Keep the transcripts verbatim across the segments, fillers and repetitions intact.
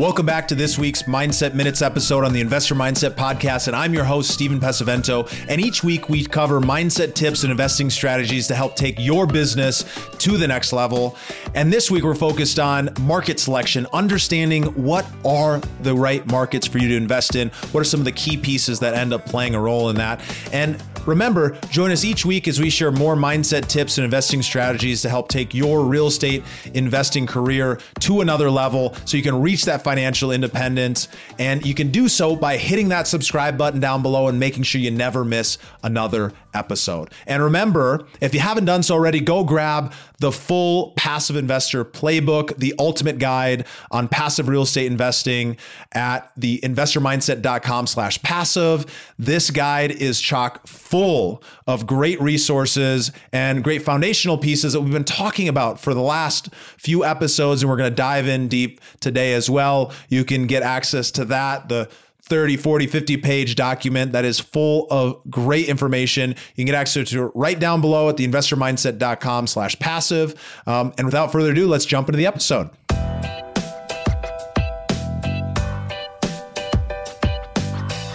Welcome back to this week's Mindset Minutes episode on the Investor Mindset Podcast, and I'm your host, Steven Pesavento, and each week we cover mindset tips and investing strategies to help take your business to the next level. And this week we're focused on market selection, understanding what are the right markets for you to invest in, what are some of the key pieces that end up playing a role in that. And remember, join us each week as we share more mindset tips and investing strategies to help take your real estate investing career to another level so you can reach that financial independence. And you can do so by hitting that subscribe button down below and making sure you never miss another episode. And remember, if you haven't done so already, go grab the full Passive Investor Playbook, the ultimate guide on passive real estate investing at the investor mindset dot com slash passive. This guide is chock full of great resources and great foundational pieces that we've been talking about for the last few episodes, and we're going to dive in deep today as well. You can get access to that, the thirty, forty, fifty page document that is full of great information. You can get access to it right down below at the investor mindset dot com slash passive. Um, and without further ado, let's jump into the episode.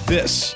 This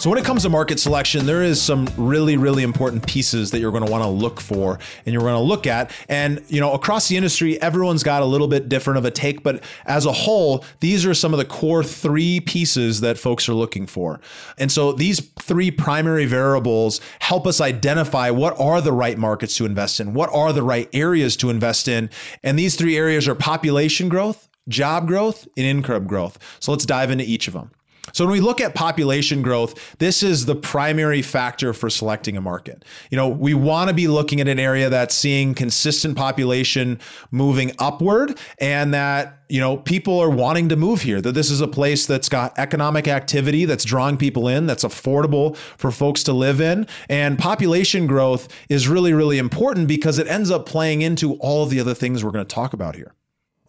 So when it comes to market selection, there is some really, really important pieces that you're going to want to look for and you're going to look at. And, you know, across the industry, everyone's got a little bit different of a take, but as a whole, these are some of the core three pieces that folks are looking for. And so these three primary variables help us identify what are the right markets to invest in, what are the right areas to invest in. And these three areas are population growth, job growth, and income growth. So let's dive into each of them. So when we look at population growth, this is the primary factor for selecting a market. You know, we want to be looking at an area that's seeing consistent population moving upward and that, you know, people are wanting to move here, that this is a place that's got economic activity that's drawing people in, that's affordable for folks to live in. And population growth is really, really important because it ends up playing into all the other things we're going to talk about here.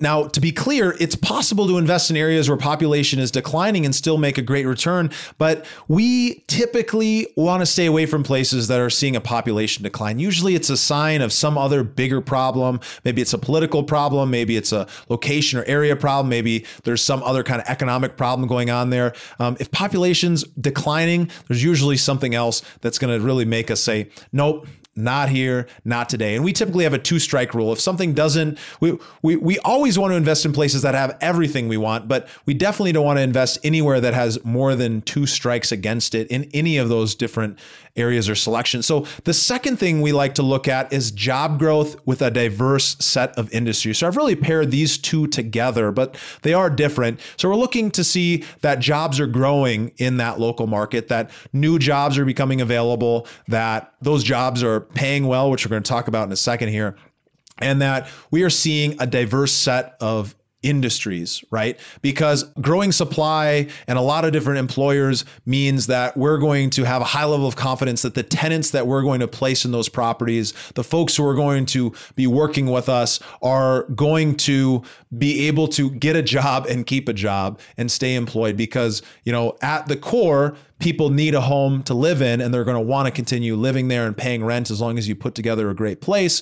Now, to be clear, it's possible to invest in areas where population is declining and still make a great return, but we typically want to stay away from places that are seeing a population decline. Usually it's a sign of some other bigger problem. Maybe it's a political problem. Maybe it's a location or area problem. Maybe there's some other kind of economic problem going on there. Um, if population's declining, there's usually something else that's going to really make us say, nope, not here, not today. And we typically have a two strike rule. If something doesn't, we, we we always want to invest in places that have everything we want, but we definitely don't want to invest anywhere that has more than two strikes against it in any of those different areas or selections. So the second thing we like to look at is job growth with a diverse set of industries. So I've really paired these two together, but they are different. So we're looking to see that jobs are growing in that local market, that new jobs are becoming available, that those jobs are paying well, which we're going to talk about in a second here, and that we are seeing a diverse set of industries, right? Because growing supply and a lot of different employers means that we're going to have a high level of confidence that the tenants that we're going to place in those properties, the folks who are going to be working with us, are going to be able to get a job and keep a job and stay employed because, you know, at the core, people need a home to live in and they're going to want to continue living there and paying rent as long as you put together a great place.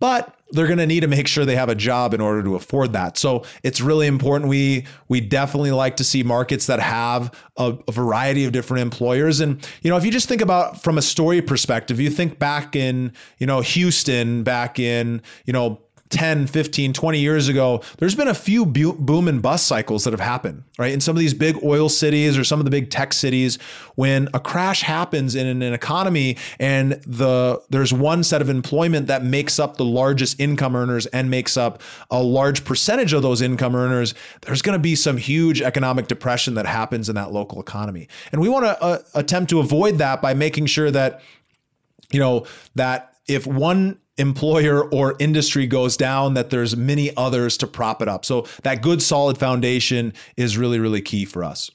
But they're going to need to make sure they have a job in order to afford that. So it's really important. We we definitely like to see markets that have a, a variety of different employers. And, you know, if you just think about from a story perspective, you think back in, you know, Houston, back in, you know, ten, fifteen, twenty years ago, there's been a few boom and bust cycles that have happened, right? In some of these big oil cities or some of the big tech cities, when a crash happens in an economy and the there's one set of employment that makes up the largest income earners and makes up a large percentage of those income earners, there's going to be some huge economic depression that happens in that local economy. And we want to uh, attempt to avoid that by making sure that, you know, that if one employer or industry goes down, that there's many others to prop it up. So that good solid foundation is really, really key for us.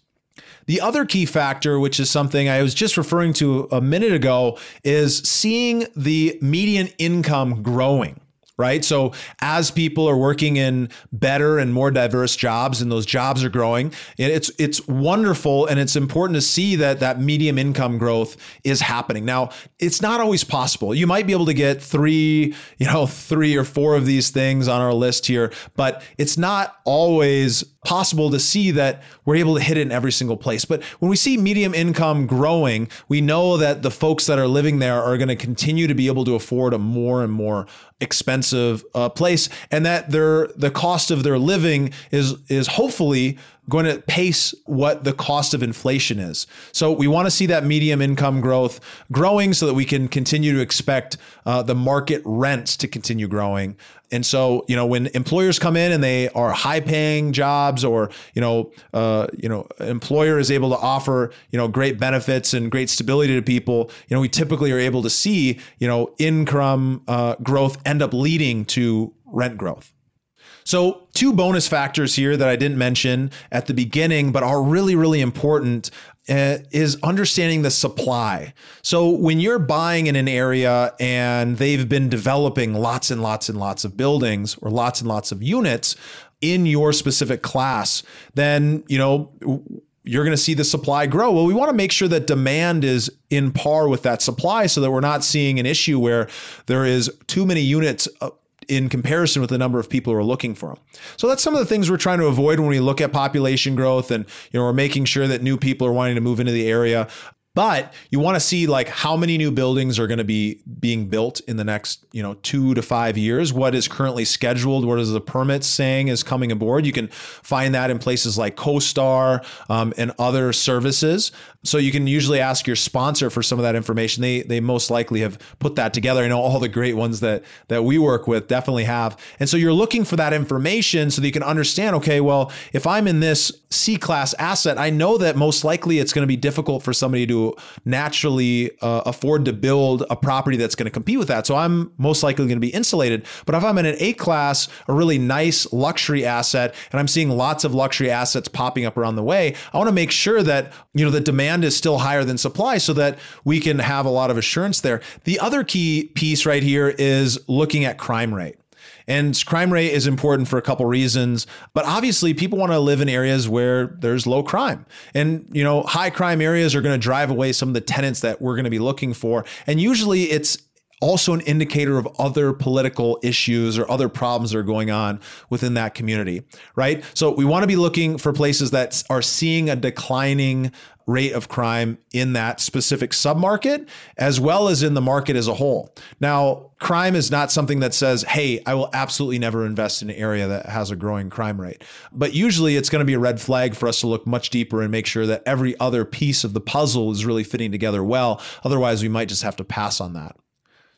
The other key factor, which is something I was just referring to a minute ago, is seeing the median income growing, right? So as people are working in better and more diverse jobs and those jobs are growing, it's it's wonderful, and it's important to see that that median income growth is happening. Now, it's not always possible. You might be able to get three, you know, three or four of these things on our list here, but it's not always possible to see that we're able to hit it in every single place. But when we see median income growing, we know that the folks that are living there are going to continue to be able to afford a more and more expensive uh, place, and that their the cost of their living is is hopefully going to pace what the cost of inflation is. So we want to see that median income growth growing so that we can continue to expect uh, the market rents to continue growing. And so, you know, when employers come in and they are high paying jobs, or, you know, uh, you know, employer is able to offer, you know, great benefits and great stability to people, you know, we typically are able to see, you know, income uh, growth end up leading to rent growth. So two bonus factors here that I didn't mention at the beginning, but are really, really important, uh, is understanding the supply. So when you're buying in an area and they've been developing lots and lots and lots of buildings or lots and lots of units in your specific class, then, you know, you're going to see the supply grow. Well, we want to make sure that demand is in par with that supply so that we're not seeing an issue where there is too many units uh, in comparison with the number of people who are looking for them. So that's some of the things we're trying to avoid when we look at population growth, and, you know, we're making sure that new people are wanting to move into the area. But you want to see, like, how many new buildings are going to be being built in the next, you know, two to five years, what is currently scheduled, what is the permits saying is coming aboard. You can find that in places like CoStar um, and other services. So you can usually ask your sponsor for some of that information. They they most likely have put that together. I know all the great ones that that we work with definitely have. And so you're looking for that information so that you can understand, okay, well, if I'm in this C-class asset, I know that most likely it's going to be difficult for somebody to naturally uh, afford to build a property that's going to compete with that. So I'm most likely going to be insulated. But if I'm in an A class, a really nice luxury asset, and I'm seeing lots of luxury assets popping up around the way, I want to make sure that, you know, the demand is still higher than supply so that we can have a lot of assurance there. The other key piece right here is looking at crime rate. And crime rate is important for a couple reasons, but obviously people want to live in areas where there's low crime, and, you know, high crime areas are going to drive away some of the tenants that we're going to be looking for. And usually it's also an indicator of other political issues or other problems that are going on within that community, right? So we want to be looking for places that are seeing a declining rate of crime in that specific submarket, as well as in the market as a whole. Now, crime is not something that says, hey, I will absolutely never invest in an area that has a growing crime rate. But usually it's going to be a red flag for us to look much deeper and make sure that every other piece of the puzzle is really fitting together well. Otherwise, we might just have to pass on that.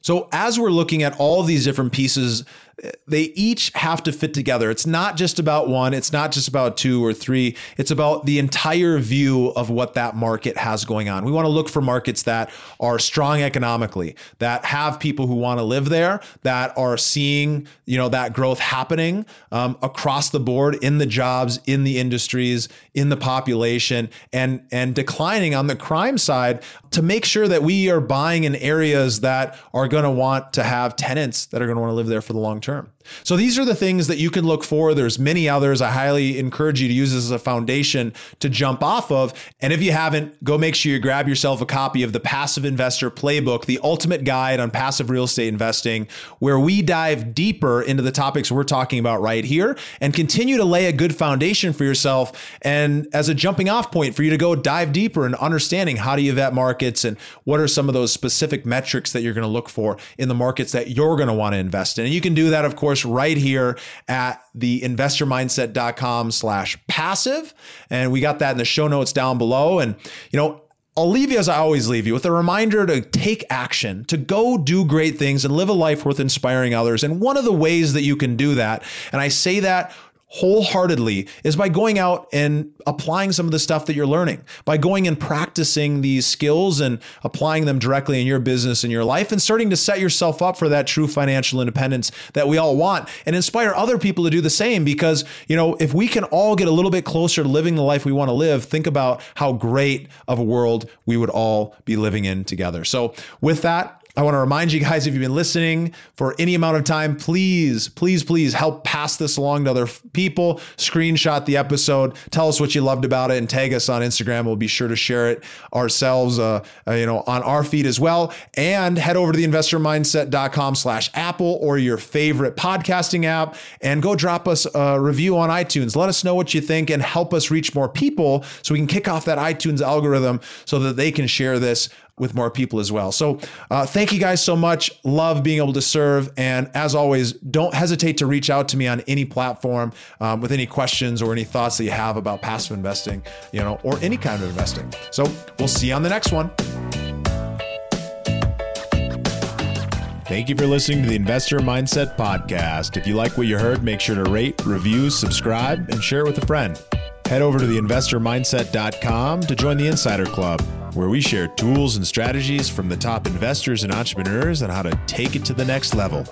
So as we're looking at all these different pieces, they each have to fit together. It's not just about one. It's not just about two or three. It's about the entire view of what that market has going on. We want to look for markets that are strong economically, that have people who want to live there, that are seeing, you know, that growth happening um, across the board in the jobs, in the industries, in the population, and, and declining on the crime side, to make sure that we are buying in areas that are going to want to have tenants that are going to want to live there for the long term. So these are the things that you can look for. There's many others. I highly encourage you to use this as a foundation to jump off of. And if you haven't, go make sure you grab yourself a copy of the Passive Investor Playbook, the ultimate guide on passive real estate investing, where we dive deeper into the topics we're talking about right here and continue to lay a good foundation for yourself, and as a jumping off point for you to go dive deeper in understanding how do you vet markets and what are some of those specific metrics that you're going to look for in the markets that you're going to want to invest in. And you can do that, of course, right here at the investor mindset dot com slash passive. And we got that in the show notes down below. And, you know, I'll leave you as I always leave you, with a reminder to take action, to go do great things and live a life worth inspiring others. And one of the ways that you can do that, and I say that wholeheartedly is by going out and applying some of the stuff that you're learning, by going and practicing these skills and applying them directly in your business and your life, and starting to set yourself up for that true financial independence that we all want, and inspire other people to do the same. Because, you know, if we can all get a little bit closer to living the life we want to live, think about how great of a world we would all be living in together. So with that, I want to remind you guys, if you've been listening for any amount of time, please, please, please help pass this along to other people. Screenshot the episode, tell us what you loved about it, and tag us on Instagram. We'll be sure to share it ourselves, uh, uh, you know, on our feed as well. And head over to the investor mindset dot com slash Apple or your favorite podcasting app, and go drop us a review on iTunes. Let us know what you think and help us reach more people so we can kick off that iTunes algorithm so that they can share this with more people as well. So uh, thank you guys so much. Love being able to serve. And as always, don't hesitate to reach out to me on any platform um, with any questions or any thoughts that you have about passive investing, you know, or any kind of investing. So we'll see you on the next one. Thank you for listening to the Investor Mindset Podcast. If you like what you heard, make sure to rate, review, subscribe, and share it with a friend. Head over to the investor mindset dot com to join the Insider Club, where we share tools and strategies from the top investors and entrepreneurs on how to take it to the next level.